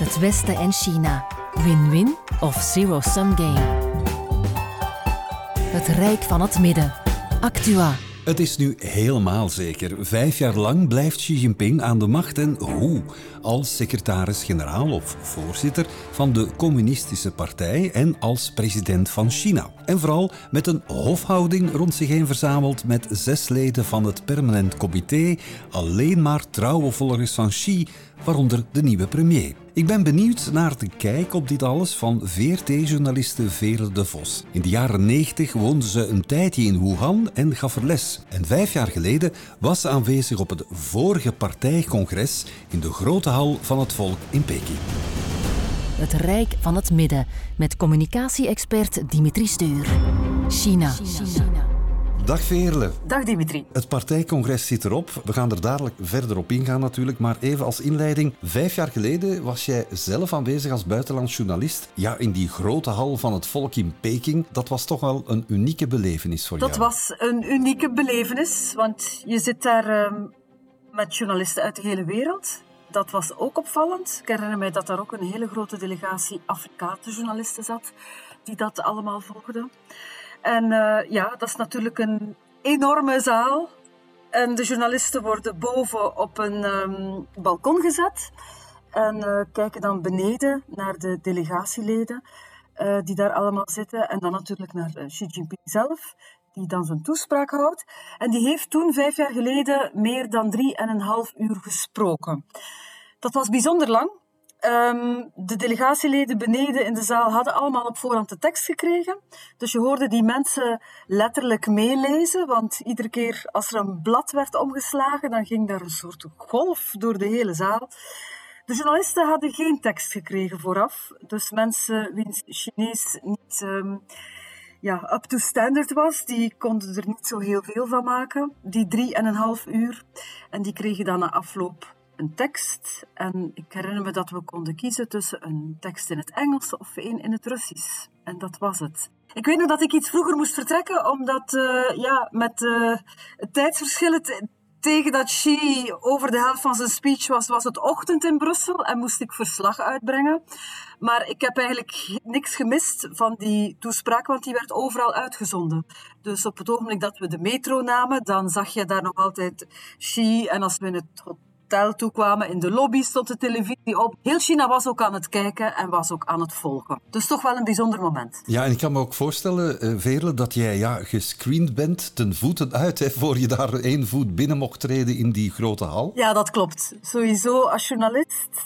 het Westen en China. Win-win of zero-sum game. Het Rijk van het Midden. Actua. Het is nu helemaal zeker. 5 jaar lang blijft Xi Jinping aan de macht en hoe? Als secretaris-generaal of voorzitter van de Communistische Partij en als president van China. En vooral met een hofhouding rond zich heen verzameld met 6 leden van het Permanent Comité, alleen maar trouwe volgers van Xi, waaronder de nieuwe premier. Ik ben benieuwd naar de kijk op dit alles van VRT-journaliste Veerle De Vos. In de jaren 90 woonde ze een tijdje in Wuhan en gaf er les. En 5 jaar geleden was ze aanwezig op het vorige partijcongres in de Grote Hal van het Volk in Peking. Het Rijk van het Midden met communicatie-expert Dimitri Stuur. China. Dag Veerle. Dag Dimitri. Het partijcongres zit erop. We gaan er dadelijk verder op ingaan natuurlijk. Maar even als inleiding. 5 jaar geleden was jij zelf aanwezig als buitenlands journalist. Ja, in die grote hal van het volk in Peking. Dat was toch wel een unieke belevenis voor jou. Dat was een unieke belevenis. Want je zit daar met journalisten uit de hele wereld. Dat was ook opvallend. Ik herinner mij dat daar ook een hele grote delegatie Afrikaanse journalisten zat. Die dat allemaal volgden. En dat is natuurlijk een enorme zaal. En de journalisten worden boven op een balkon gezet. En kijken dan beneden naar de delegatieleden die daar allemaal zitten. En dan natuurlijk naar Xi Jinping zelf, die dan zijn toespraak houdt. En die heeft toen 5 jaar geleden meer dan 3,5 uur gesproken. Dat was bijzonder lang. De delegatieleden beneden in de zaal hadden allemaal op voorhand de tekst gekregen. Dus je hoorde die mensen letterlijk meelezen, want iedere keer als er een blad werd omgeslagen, dan ging daar een soort golf door de hele zaal. De journalisten hadden geen tekst gekregen vooraf. Dus mensen wiens Chinees niet up to standard was, die konden er niet zo heel veel van maken. Die 3,5 uur. En die kregen dan na afloop een tekst. En ik herinner me dat we konden kiezen tussen een tekst in het Engels of één in het Russisch. En dat was het. Ik weet nog dat ik iets vroeger moest vertrekken, omdat met het tijdsverschil tegen dat Xi over de helft van zijn speech was het ochtend in Brussel en moest ik verslag uitbrengen. Maar ik heb eigenlijk niks gemist van die toespraak, want die werd overal uitgezonden. Dus op het ogenblik dat we de metro namen, dan zag je daar nog altijd Xi. En als we in het toekwamen in de lobby, stond de televisie op. Heel China was ook aan het kijken en was ook aan het volgen. Dus toch wel een bijzonder moment. Ja, en ik kan me ook voorstellen, Veerle, dat jij gescreend bent ten voeten uit, voor je daar 1 voet binnen mocht treden in die grote hal. Ja, dat klopt. Sowieso als journalist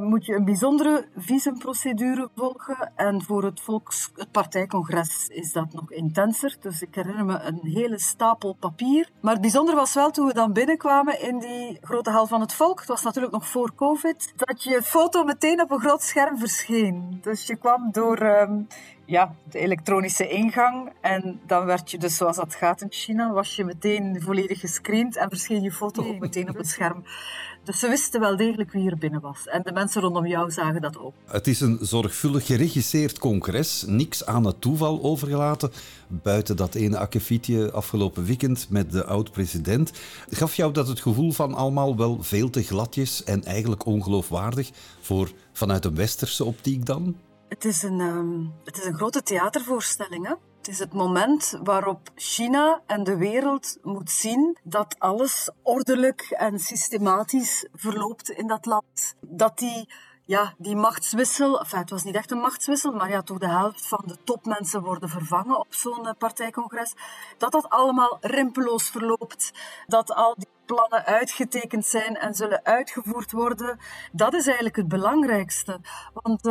moet je een bijzondere visumprocedure volgen. En voor het partijcongres is dat nog intenser. Dus ik herinner me een hele stapel papier. Maar het bijzonder was wel toen we dan binnenkwamen in die grote hal van het volk, het was natuurlijk nog voor COVID, dat je foto meteen op een groot scherm verscheen. Dus je kwam door de elektronische ingang en dan werd je dus, zoals dat gaat in China, was je meteen volledig gescreend en verscheen je foto ook meteen op het scherm. Dus ze wisten wel degelijk wie er binnen was. En de mensen rondom jou zagen dat ook. Het is een zorgvuldig geregisseerd congres. Niks aan het toeval overgelaten. Buiten dat ene akkefietje afgelopen weekend met de oud-president. Gaf jou dat het gevoel van allemaal wel veel te gladjes en eigenlijk ongeloofwaardig voor vanuit een westerse optiek dan? Het is een grote theatervoorstelling, hè? Het is het moment waarop China en de wereld moet zien dat alles ordelijk en systematisch verloopt in dat land. Dat die machtswissel, het was niet echt een machtswissel, maar toch de helft van de topmensen worden vervangen op zo'n partijcongres. Dat allemaal rimpeloos verloopt, dat al die plannen uitgetekend zijn en zullen uitgevoerd worden. Dat is eigenlijk het belangrijkste, want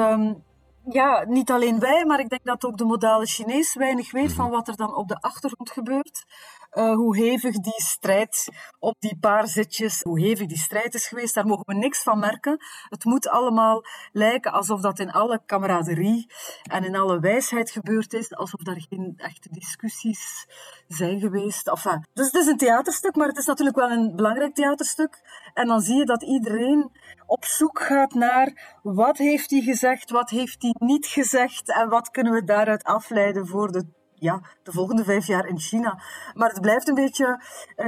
niet alleen wij, maar ik denk dat ook de modale Chinees weinig weet van wat er dan op de achtergrond gebeurt. Hoe hevig die strijd op die paar zitjes, hoe hevig die strijd is geweest, daar mogen we niks van merken. Het moet allemaal lijken alsof dat in alle kameraderie en in alle wijsheid gebeurd is, alsof daar geen echte discussies zijn geweest. Enfin, dus het is een theaterstuk, maar het is natuurlijk wel een belangrijk theaterstuk. En dan zie je dat iedereen op zoek gaat naar wat heeft hij gezegd, wat heeft hij niet gezegd en wat kunnen we daaruit afleiden voor de ja, de volgende 5 jaar in China. Maar het blijft een beetje,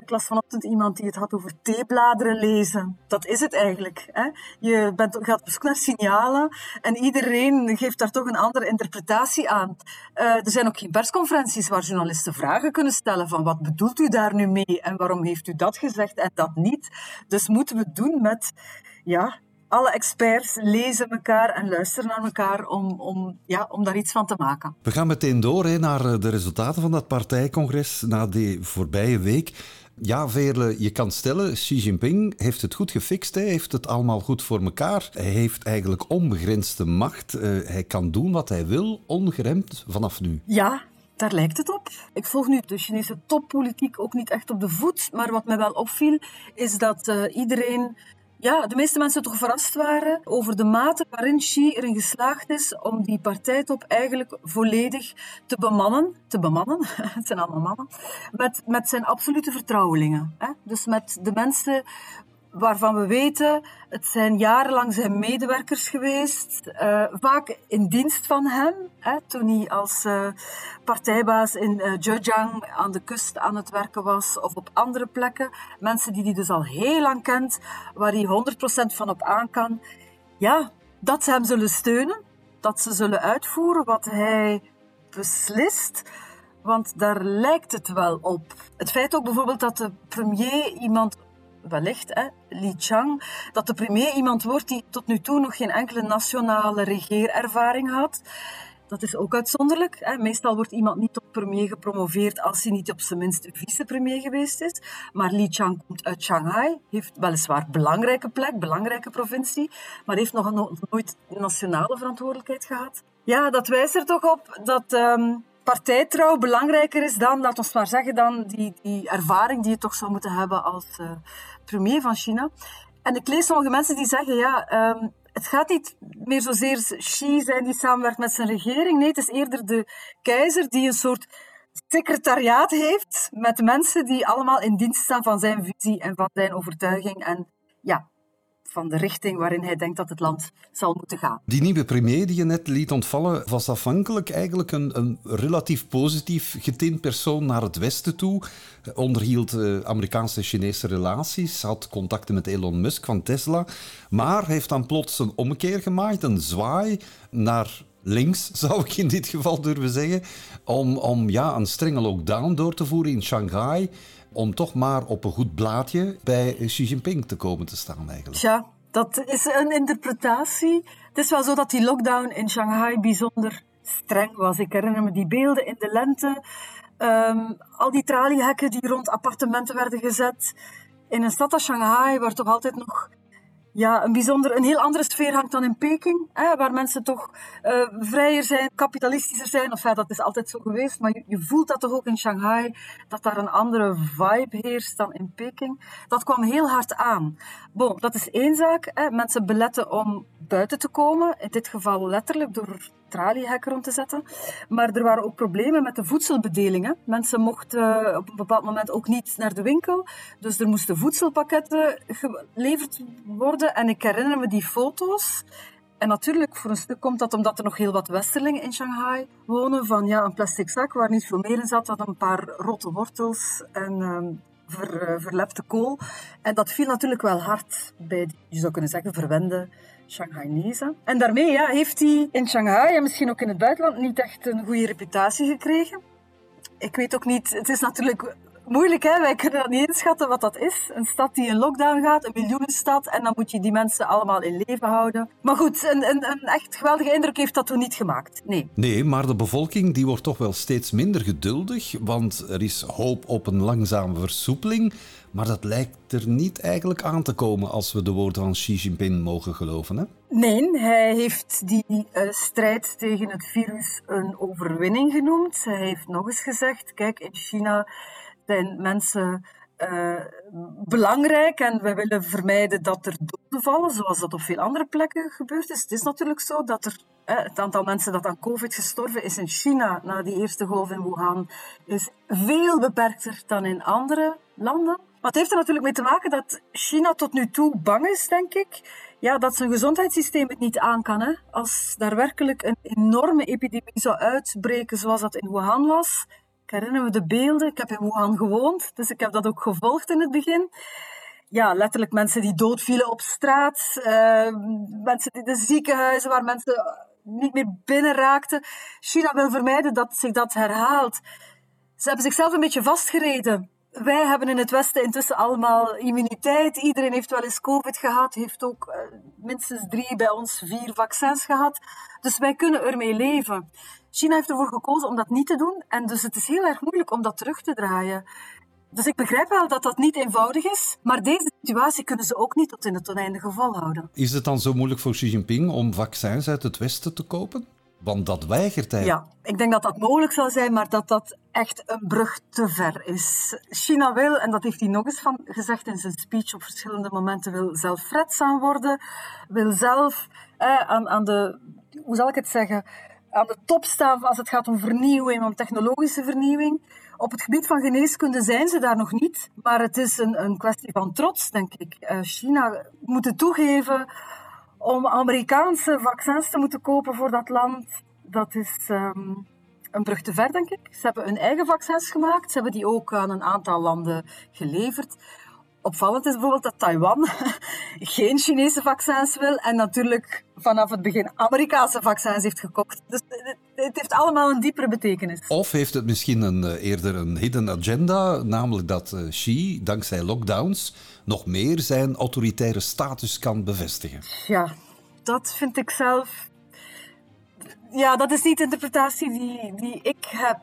Klas vanochtend, iemand die het had over theebladeren lezen. Dat is het eigenlijk. Hè? Je gaat op zoek naar signalen en iedereen geeft daar toch een andere interpretatie aan. Er zijn ook geen persconferenties waar journalisten vragen kunnen stellen van wat bedoelt u daar nu mee en waarom heeft u dat gezegd en dat niet. Dus moeten we doen met... Ja, alle experts lezen elkaar en luisteren naar elkaar om daar iets van te maken. We gaan meteen door naar de resultaten van dat partijcongres na de voorbije week. Ja, Veerle, je kan stellen, Xi Jinping heeft het goed gefixt. Hij heeft het allemaal goed voor elkaar. Hij heeft eigenlijk onbegrensde macht. Hij kan doen wat hij wil, ongeremd vanaf nu. Ja. Daar lijkt het op. Ik volg nu de Chinese toppolitiek ook niet echt op de voet. Maar wat mij wel opviel, is dat iedereen... Ja, de meeste mensen toch verrast waren over de mate waarin Xi erin geslaagd is om die partijtop eigenlijk volledig te bemannen. Het zijn allemaal mannen. Met zijn absolute vertrouwelingen. Hè? Dus met de mensen... waarvan we weten, het zijn jarenlang zijn medewerkers geweest, vaak in dienst van hem, toen hij als partijbaas in Zhejiang aan de kust aan het werken was, of op andere plekken. Mensen die hij dus al heel lang kent, waar hij 100% van op aan kan. Ja, dat ze hem zullen steunen, dat ze zullen uitvoeren wat hij beslist... Want daar lijkt het wel op. Het feit ook bijvoorbeeld dat de premier iemand... wellicht, Li Qiang, dat de premier iemand wordt die tot nu toe nog geen enkele nationale regeerervaring had. Dat is ook uitzonderlijk. Meestal wordt iemand niet tot premier gepromoveerd als hij niet op zijn minst vicepremier geweest is. Maar Li Qiang komt uit Shanghai, heeft weliswaar belangrijke plek, belangrijke provincie, maar heeft nog nooit nationale verantwoordelijkheid gehad. Ja, dat wijst er toch op dat... partijtrouw belangrijker is dan, laat ons maar zeggen, dan die ervaring die je toch zou moeten hebben als premier van China. En ik lees sommige mensen die zeggen, het gaat niet meer zozeer Xi zijn die samenwerkt met zijn regering. Nee, het is eerder de keizer die een soort secretariaat heeft met mensen die allemaal in dienst staan van zijn visie en van zijn overtuiging en ja... van de richting waarin hij denkt dat het land zal moeten gaan. Die nieuwe premier die je net liet ontvallen, was afhankelijk eigenlijk een relatief positief getint persoon naar het westen toe. Onderhield Amerikaanse-Chinese relaties, had contacten met Elon Musk van Tesla, maar heeft dan plots een omkeer gemaakt, een zwaai naar... links, zou ik in dit geval durven zeggen, om een strenge lockdown door te voeren in Shanghai, om toch maar op een goed blaadje bij Xi Jinping te komen te staan eigenlijk. Ja, dat is een interpretatie. Het is wel zo dat die lockdown in Shanghai bijzonder streng was. Ik herinner me die beelden in de lente, al die traliehekken die rond appartementen werden gezet. In een stad als Shanghai waar toch altijd nog... Ja, een heel andere sfeer hangt dan in Peking, waar mensen toch vrijer zijn, kapitalistischer zijn. Of ja, dat is altijd zo geweest, maar je voelt dat toch ook in Shanghai, dat daar een andere vibe heerst dan in Peking. Dat kwam heel hard aan. Bon, dat is één zaak. Mensen beletten om buiten te komen, in dit geval letterlijk door traliehekken rond te zetten. Maar er waren ook problemen met de voedselbedelingen. Mensen mochten op een bepaald moment ook niet naar de winkel, dus er moesten voedselpakketten geleverd worden. En ik herinner me die foto's. En natuurlijk, voor een stuk komt dat omdat er nog heel wat westerlingen in Shanghai wonen, van een plastic zak waar niet veel meer in zat dan een paar rotte wortels en... verlepte kool. En dat viel natuurlijk wel hard bij die, je zou kunnen zeggen, verwende Shanghainese. En daarmee heeft hij in Shanghai en misschien ook in het buitenland niet echt een goede reputatie gekregen. Ik weet ook niet, het is natuurlijk moeilijk, wij kunnen dat niet inschatten wat dat is. Een stad die in lockdown gaat, een miljoenenstad, en dan moet je die mensen allemaal in leven houden. Maar goed, een echt geweldige indruk heeft dat toen niet gemaakt. Nee, maar de bevolking die wordt toch wel steeds minder geduldig, want er is hoop op een langzame versoepeling, maar dat lijkt er niet eigenlijk aan te komen als we de woorden van Xi Jinping mogen geloven, hè? Nee, hij heeft die strijd tegen het virus een overwinning genoemd. Hij heeft nog eens gezegd, kijk, in China... zijn mensen belangrijk en we willen vermijden dat er doden vallen, zoals dat op veel andere plekken gebeurd is. Het is natuurlijk zo dat er het aantal mensen dat aan COVID gestorven is in China na die eerste golf in Wuhan is veel beperkter dan in andere landen. Maar het heeft er natuurlijk mee te maken dat China tot nu toe bang is, denk ik. ja, dat zijn gezondheidssysteem het niet aan kan. Hè. Als daar werkelijk een enorme epidemie zou uitbreken zoals dat in Wuhan was. Ik herinner me de beelden. Ik heb in Wuhan gewoond, dus ik heb dat ook gevolgd in het begin. Ja, letterlijk mensen die doodvielen op straat. Mensen in de ziekenhuizen waar mensen niet meer binnen raakten. China wil vermijden dat zich dat herhaalt. Ze hebben zichzelf een beetje vastgereden. Wij hebben in het Westen intussen allemaal immuniteit. Iedereen heeft wel eens COVID gehad, heeft ook minstens 3, bij ons 4 vaccins gehad. Dus wij kunnen ermee leven. China heeft ervoor gekozen om dat niet te doen. En dus het is heel erg moeilijk om dat terug te draaien. Dus ik begrijp wel dat dat niet eenvoudig is. Maar deze situatie kunnen ze ook niet tot in het oneindige volhouden. Is het dan zo moeilijk voor Xi Jinping om vaccins uit het Westen te kopen? Want dat weigert hij. Ja, ik denk dat dat mogelijk zou zijn, maar dat dat echt een brug te ver is. China wil, en dat heeft hij nog eens van gezegd in zijn speech op verschillende momenten, wil zelf vreedzaam worden, wil zelf aan de top staan als het gaat om vernieuwing, om technologische vernieuwing. Op het gebied van geneeskunde zijn ze daar nog niet, maar het is een kwestie van trots, denk ik. China moet het toegeven. Om Amerikaanse vaccins te moeten kopen voor dat land, dat is een brug te ver, denk ik. Ze hebben hun eigen vaccins gemaakt. Ze hebben die ook aan een aantal landen geleverd. Opvallend is bijvoorbeeld dat Taiwan geen Chinese vaccins wil en natuurlijk vanaf het begin Amerikaanse vaccins heeft gekocht. Dus het heeft allemaal een diepere betekenis. Of heeft het misschien eerder een hidden agenda, namelijk dat Xi, dankzij lockdowns, nog meer zijn autoritaire status kan bevestigen? Ja, dat vind ik zelf... Ja, dat is niet de interpretatie die ik heb...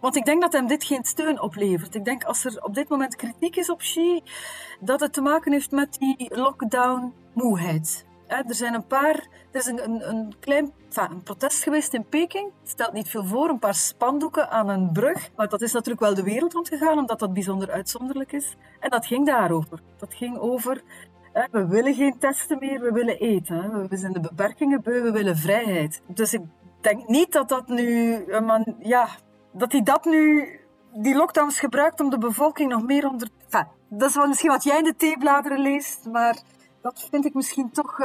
Want ik denk dat hem dit geen steun oplevert. Ik denk als er op dit moment kritiek is op Xi, dat het te maken heeft met die lockdown-moeheid. Er is een protest geweest in Peking. Het stelt niet veel voor, een paar spandoeken aan een brug. Maar dat is natuurlijk wel de wereld rondgegaan, omdat dat bijzonder uitzonderlijk is. En dat ging daarover. Dat ging over, we willen geen testen meer, we willen eten. We zijn de beperkingen beu, we willen vrijheid. Dus ik denk niet dat dat nu... dat hij dat nu, die lockdowns, gebruikt om de bevolking nog meer onder... dat is wel misschien wat jij in de theebladeren leest, maar dat vind ik misschien toch...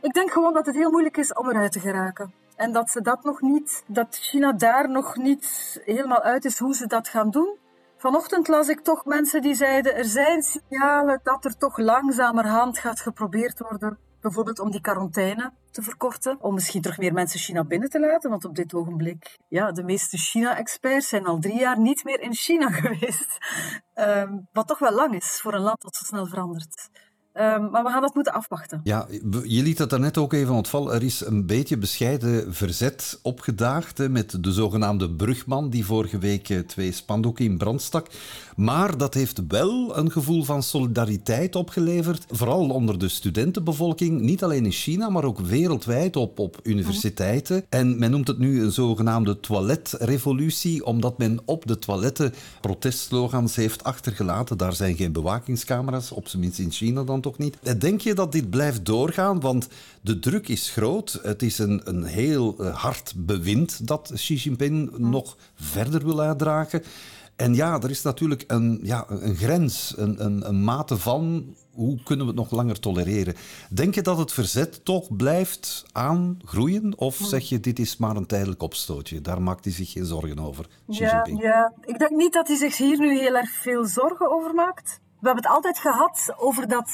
Ik denk gewoon dat het heel moeilijk is om eruit te geraken. En dat ze dat nog niet... Dat China daar nog niet helemaal uit is hoe ze dat gaan doen. Vanochtend las ik toch mensen die zeiden, er zijn signalen dat er toch langzamerhand gaat geprobeerd worden. Bijvoorbeeld om die quarantaine te verkorten. Om misschien terug meer mensen China binnen te laten. Want op dit ogenblik, de meeste China-experts zijn al 3 jaar niet meer in China geweest. Wat toch wel lang is voor een land dat zo snel verandert. Maar we gaan dat moeten afwachten. Ja, je liet dat daarnet ook even ontvallen. Er is een beetje bescheiden verzet opgedaagd met de zogenaamde brugman die vorige week 2 spandoeken in brand stak. Maar dat heeft wel een gevoel van solidariteit opgeleverd. Vooral onder de studentenbevolking, niet alleen in China, maar ook wereldwijd op universiteiten. En men noemt het nu een zogenaamde toiletrevolutie, omdat men op de toiletten protestslogans heeft achtergelaten. Daar zijn geen bewakingscamera's, op zijn minst in China dan toch niet. Denk je dat dit blijft doorgaan? Want de druk is groot. Het is een heel hard bewind dat Xi Jinping nog verder wil uitdragen. En er is natuurlijk een grens, een mate van hoe kunnen we het nog langer tolereren. Denk je dat het verzet toch blijft aangroeien? Of zeg je, dit is maar een tijdelijk opstootje? Daar maakt hij zich geen zorgen over, Xi Jinping. Ja, ik denk niet dat hij zich hier nu heel erg veel zorgen over maakt. We hebben het altijd gehad over dat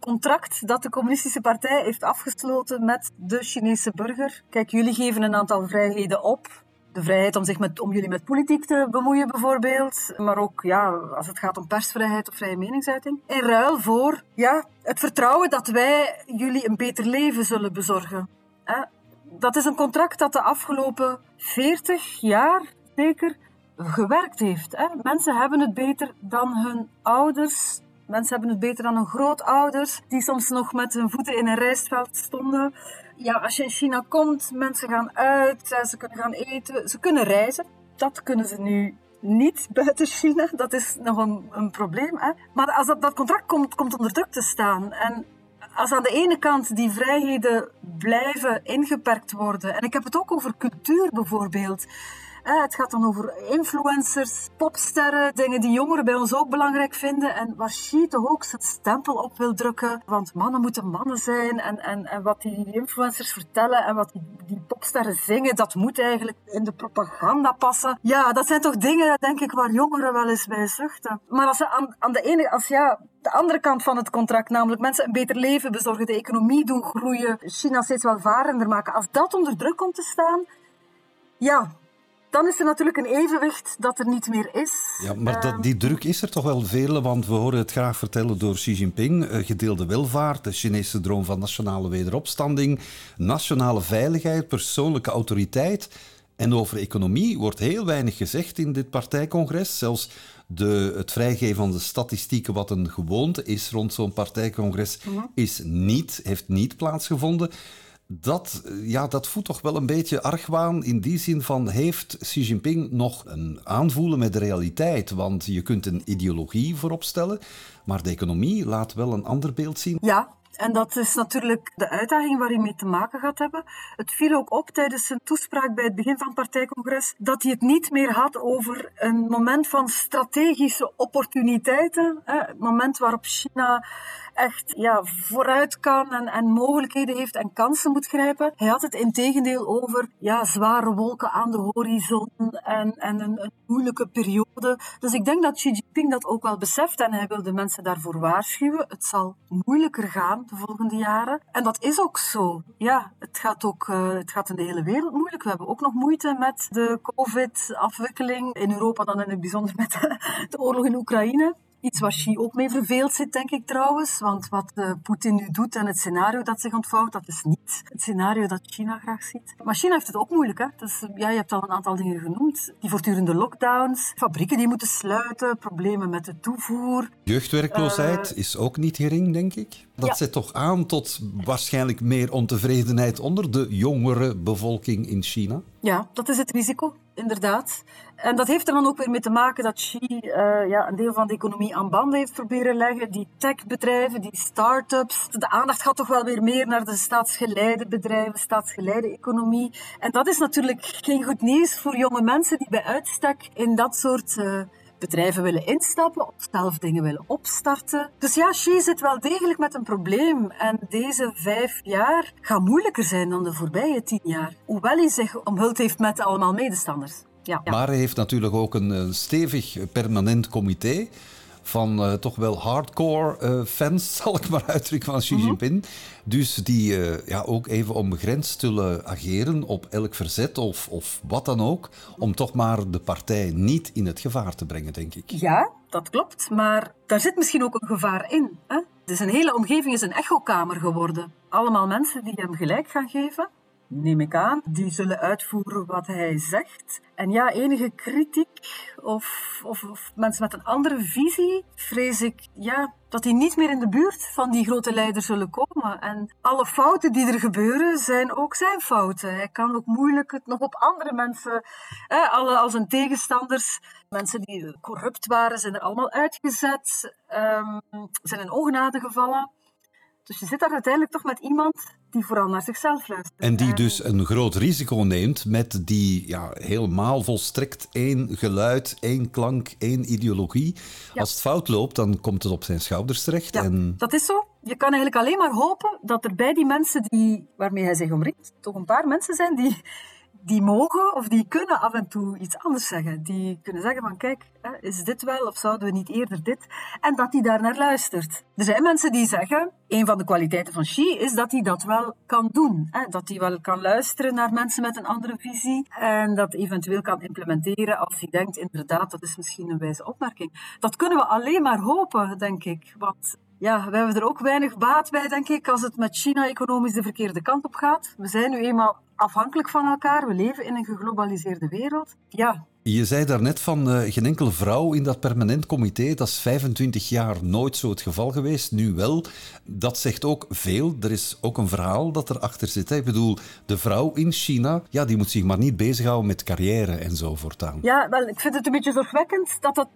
contract dat de Communistische Partij heeft afgesloten met de Chinese burger. Kijk, jullie geven een aantal vrijheden op. De vrijheid om zich om jullie met politiek te bemoeien bijvoorbeeld. Maar ook als het gaat om persvrijheid of vrije meningsuiting. In ruil voor het vertrouwen dat wij jullie een beter leven zullen bezorgen. Dat is een contract dat de afgelopen 40 jaar zeker gewerkt heeft. Mensen hebben het beter dan hun ouders. Mensen hebben het beter dan hun grootouders. Die soms nog met hun voeten in een rijstveld stonden. Ja, als je in China komt, mensen gaan uit, ze kunnen gaan eten, ze kunnen reizen. Dat kunnen ze nu niet buiten China, dat is nog een probleem. Maar als dat contract komt onder druk te staan. En als aan de ene kant die vrijheden blijven ingeperkt worden, en ik heb het ook over cultuur bijvoorbeeld. Het gaat dan over influencers, popsterren, dingen die jongeren bij ons ook belangrijk vinden. En waar Xi toch ook zijn stempel op wil drukken. Want mannen moeten mannen zijn. En wat die influencers vertellen en wat die popsterren zingen, dat moet eigenlijk in de propaganda passen. Ja, dat zijn toch dingen, denk ik, waar jongeren wel eens bij zuchten. Maar als ze de andere kant van het contract, namelijk mensen een beter leven bezorgen, de economie doen groeien, China steeds welvarender maken. Als dat onder druk komt te staan, ja, dan is er natuurlijk een evenwicht dat er niet meer is. Ja, maar die druk is er toch wel veel, want we horen het graag vertellen door Xi Jinping. Gedeelde welvaart, de Chinese droom van nationale wederopstanding, nationale veiligheid, persoonlijke autoriteit. En over economie wordt heel weinig gezegd in dit partijcongres. Zelfs het vrijgeven van de statistieken, wat een gewoonte is rond zo'n partijcongres, heeft niet plaatsgevonden. Dat voedt toch wel een beetje argwaan in die zin van, heeft Xi Jinping nog een aanvoelen met de realiteit? Want je kunt een ideologie vooropstellen, maar de economie laat wel een ander beeld zien. Ja. En dat is natuurlijk de uitdaging waar hij mee te maken gaat hebben. Het viel ook op tijdens zijn toespraak bij het begin van het partijcongres dat hij het niet meer had over een moment van strategische opportuniteiten. Het moment waarop China echt vooruit kan en mogelijkheden heeft en kansen moet grijpen. Hij had het integendeel over zware wolken aan de horizon en een moeilijke periode. Dus ik denk dat Xi Jinping dat ook wel beseft en hij wil de mensen daarvoor waarschuwen. Het zal moeilijker gaan de volgende jaren. En dat is ook zo. Ja, het gaat in de hele wereld moeilijk. We hebben ook nog moeite met de COVID-afwikkeling. In Europa dan in het bijzonder met de oorlog in Oekraïne. Iets waar Xi ook mee verveeld zit, denk ik trouwens. Want wat Poetin nu doet en het scenario dat zich ontvouwt, dat is niet het scenario dat China graag ziet. Maar China heeft het ook moeilijk, hè. Dus, je hebt al een aantal dingen genoemd. Die voortdurende lockdowns, fabrieken die moeten sluiten, problemen met de toevoer. Jeugdwerkloosheid is ook niet gering, denk ik. Dat zet toch aan tot waarschijnlijk meer ontevredenheid onder de jongere bevolking in China? Ja, dat is het risico, inderdaad. En dat heeft er dan ook weer mee te maken dat Xi een deel van de economie aan banden heeft proberen leggen. Die techbedrijven, die start-ups. De aandacht gaat toch wel weer meer naar de staatsgeleide bedrijven, staatsgeleide economie. En dat is natuurlijk geen goed nieuws voor jonge mensen die bij uitstek in dat soort bedrijven willen instappen of zelf dingen willen opstarten. Dus ja, Xi zit wel degelijk met een probleem. En deze 5 jaar gaan moeilijker zijn dan de voorbije 10 jaar. Hoewel hij zich omhuld heeft met allemaal medestanders. Ja. Maar hij heeft natuurlijk ook een stevig permanent comité van toch wel hardcore fans, zal ik maar uitdrukken, van Xi Jinping. Dus die ook even onbegrensd zullen ageren op elk verzet of wat dan ook, om toch maar de partij niet in het gevaar te brengen, denk ik. Ja, dat klopt, maar daar zit misschien ook een gevaar in, hè? Dus een hele omgeving is een echokamer geworden. Allemaal mensen die hem gelijk gaan geven, neem ik aan, die zullen uitvoeren wat hij zegt. En ja, enige kritiek of mensen met een andere visie, vrees ik dat die niet meer in de buurt van die grote leiders zullen komen. En alle fouten die er gebeuren, zijn ook zijn fouten. Hij kan ook moeilijk het nog op andere mensen, al zijn tegenstanders, mensen die corrupt waren, zijn er allemaal uitgezet, zijn in ongenade gevallen. Dus je zit daar uiteindelijk toch met iemand die vooral naar zichzelf luistert. En die dus een groot risico neemt met die helemaal volstrekt één geluid, één klank, één ideologie. Ja. Als het fout loopt, dan komt het op zijn schouders terecht. Ja, dat is zo. Je kan eigenlijk alleen maar hopen dat er bij die mensen waarmee hij zich omringt, toch een paar mensen zijn die mogen of die kunnen af en toe iets anders zeggen. Die kunnen zeggen van, kijk, is dit wel of zouden we niet eerder dit? En dat hij daar naar luistert. Er zijn mensen die zeggen, een van de kwaliteiten van Xi is dat hij dat wel kan doen. Dat hij wel kan luisteren naar mensen met een andere visie en dat eventueel kan implementeren als hij denkt, inderdaad, dat is misschien een wijze opmerking. Dat kunnen we alleen maar hopen, denk ik, want... Ja, we hebben er ook weinig baat bij, denk ik, als het met China economisch de verkeerde kant op gaat. We zijn nu eenmaal afhankelijk van elkaar. We leven in een geglobaliseerde wereld. Ja. Je zei daarnet van geen enkele vrouw in dat permanent comité. Dat is 25 jaar nooit zo het geval geweest. Nu wel. Dat zegt ook veel. Er is ook een verhaal dat erachter zit. Hè. Ik bedoel, de vrouw in China, die moet zich maar niet bezighouden met carrière en zo voortaan. Ja, wel, ik vind het een beetje zorgwekkend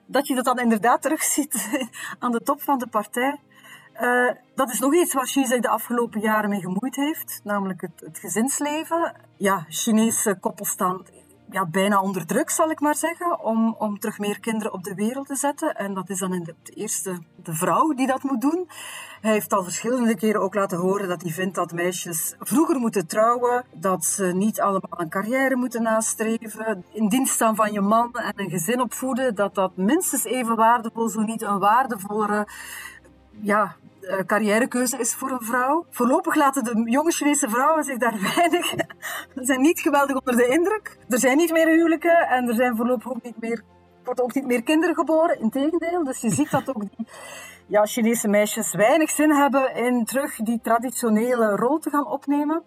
dat je dat dan inderdaad terugziet aan de top van de partij. Dat is nog iets waar Xi zich de afgelopen jaren mee gemoeid heeft, namelijk het gezinsleven. Ja, Chinese koppels staan ja, bijna onder druk, zal ik maar zeggen, om terug meer kinderen op de wereld te zetten. En dat is dan in het eerste de vrouw die dat moet doen. Hij heeft al verschillende keren ook laten horen dat hij vindt dat meisjes vroeger moeten trouwen, dat ze niet allemaal een carrière moeten nastreven, in dienst staan van je man en een gezin opvoeden, dat minstens even waardevol, zo niet een waardevollere carrièrekeuze is voor een vrouw. Voorlopig laten de jonge Chinese vrouwen zich daar weinig... Ze zijn niet geweldig onder de indruk. Er zijn niet meer huwelijken en er zijn voorlopig ook niet meer... Wordt ook niet meer kinderen geboren, integendeel. Dus je ziet dat ook die Chinese meisjes weinig zin hebben in terug die traditionele rol te gaan opnemen.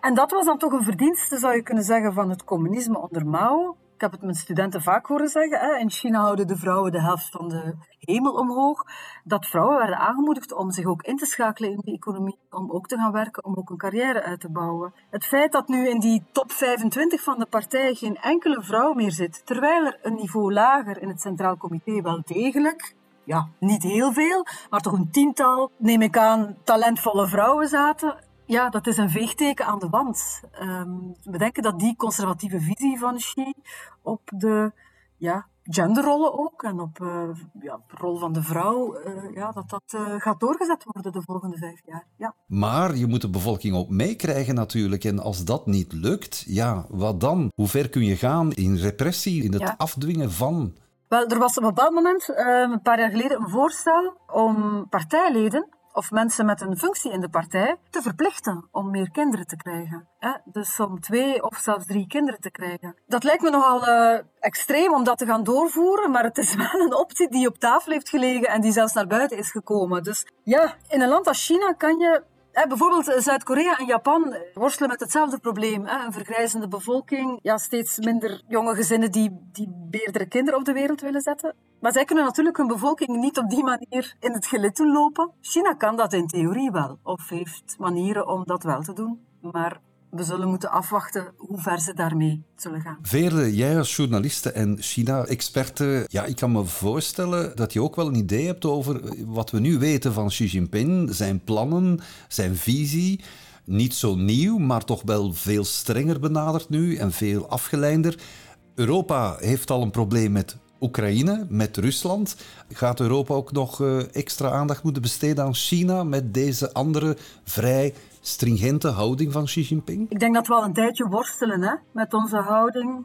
En dat was dan toch een verdienste, zou je kunnen zeggen, van het communisme onder Mao. Ik heb het mijn studenten vaak horen zeggen, in China houden de vrouwen de helft van de hemel omhoog. Dat vrouwen werden aangemoedigd om zich ook in te schakelen in de economie, om ook te gaan werken, om ook een carrière uit te bouwen. Het feit dat nu in die top 25 van de partij geen enkele vrouw meer zit, terwijl er een niveau lager in het Centraal Comité wel degelijk... Ja, niet heel veel, maar toch een tiental, neem ik aan, talentvolle vrouwen zaten... Ja, dat is een veegteken aan de wand. We denken dat die conservatieve visie van Xi op de genderrollen ook en op de rol van de vrouw, dat gaat doorgezet worden de volgende 5 jaar. Ja. Maar je moet de bevolking ook meekrijgen natuurlijk. En als dat niet lukt, wat dan? Hoe ver kun je gaan in repressie, in het afdwingen van... Wel, er was op een bepaald moment, een paar jaar geleden, een voorstel om partijleden of mensen met een functie in de partij te verplichten om meer kinderen te krijgen. Dus om 2 of zelfs 3 kinderen te krijgen. Dat lijkt me nogal extreem om dat te gaan doorvoeren, maar het is wel een optie die op tafel heeft gelegen en die zelfs naar buiten is gekomen. Dus in een land als China kan je... Bijvoorbeeld Zuid-Korea en Japan worstelen met hetzelfde probleem. Een vergrijzende bevolking, steeds minder jonge gezinnen die meerdere kinderen op de wereld willen zetten. Maar zij kunnen natuurlijk hun bevolking niet op die manier in het gelid doen lopen. China kan dat in theorie wel, of heeft manieren om dat wel te doen. Maar we zullen moeten afwachten hoe ver ze daarmee zullen gaan. Veerle, jij als journaliste en China-experte, ik kan me voorstellen dat je ook wel een idee hebt over wat we nu weten van Xi Jinping, zijn plannen, zijn visie. Niet zo nieuw, maar toch wel veel strenger benaderd nu en veel afgeleider. Europa heeft al een probleem met Oekraïne, met Rusland. Gaat Europa ook nog extra aandacht moeten besteden aan China met deze andere vrij stringente houding van Xi Jinping? Ik denk dat we al een tijdje worstelen met onze houding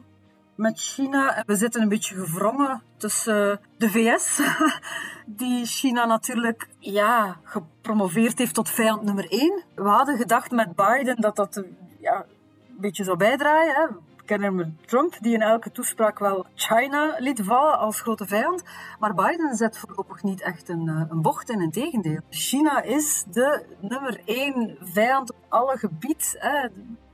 met China. We zitten een beetje gevrongen tussen de VS, die China natuurlijk gepromoveerd heeft tot vijand nummer 1. We hadden gedacht met Biden dat een beetje zou bijdraaien. We kennen Trump, die in elke toespraak wel China liet vallen als grote vijand. Maar Biden zet voorlopig niet echt een bocht in, integendeel. China is de nummer 1 vijand op alle gebied.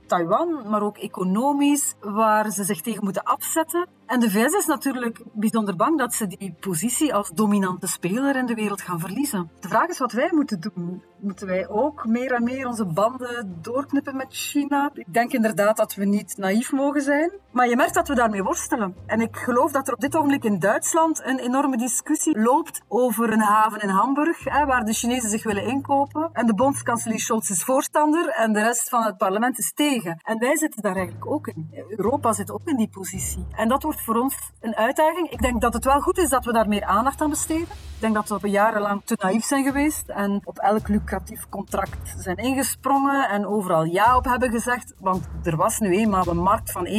Taiwan, maar ook economisch, waar ze zich tegen moeten afzetten. En de VS is natuurlijk bijzonder bang dat ze die positie als dominante speler in de wereld gaan verliezen. De vraag is wat wij moeten doen. Moeten wij ook meer en meer onze banden doorknippen met China? Ik denk inderdaad dat we niet naïef mogen zijn. Maar je merkt dat we daarmee worstelen. En ik geloof dat er op dit ogenblik in Duitsland een enorme discussie loopt over een haven in Hamburg, waar de Chinezen zich willen inkopen. En de bondskanselier Scholz is voorstander en de rest van het parlement is tegen. En wij zitten daar eigenlijk ook in. Europa zit ook in die positie. En dat wordt voor ons een uitdaging. Ik denk dat het wel goed is dat we daar meer aandacht aan besteden. Ik denk dat we jarenlang te naïef zijn geweest en op elk lucratief contract zijn ingesprongen en overal ja op hebben gezegd. Want er was nu eenmaal een markt van 1,4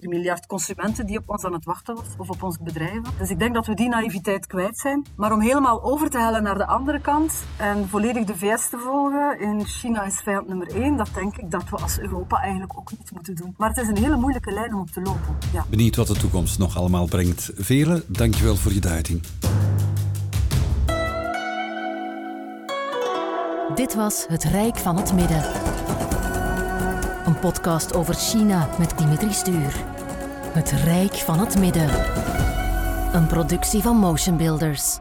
miljard consumenten die op ons aan het wachten was, of op onze bedrijven. Dus ik denk dat we die naïviteit kwijt zijn. Maar om helemaal over te hellen naar de andere kant en volledig de VS te volgen, in China is vijand nummer 1, dat denk ik dat we als Europa eigenlijk ook niet moeten doen. Maar het is een hele moeilijke lijn om op te lopen. Ja. Benieuwd wat de toekomst nog allemaal brengt. Veerle, dankjewel voor je duiding. Dit was Het Rijk van het Midden. Een podcast over China met Dimitri Stuur. Het Rijk van het Midden. Een productie van Motion Builders.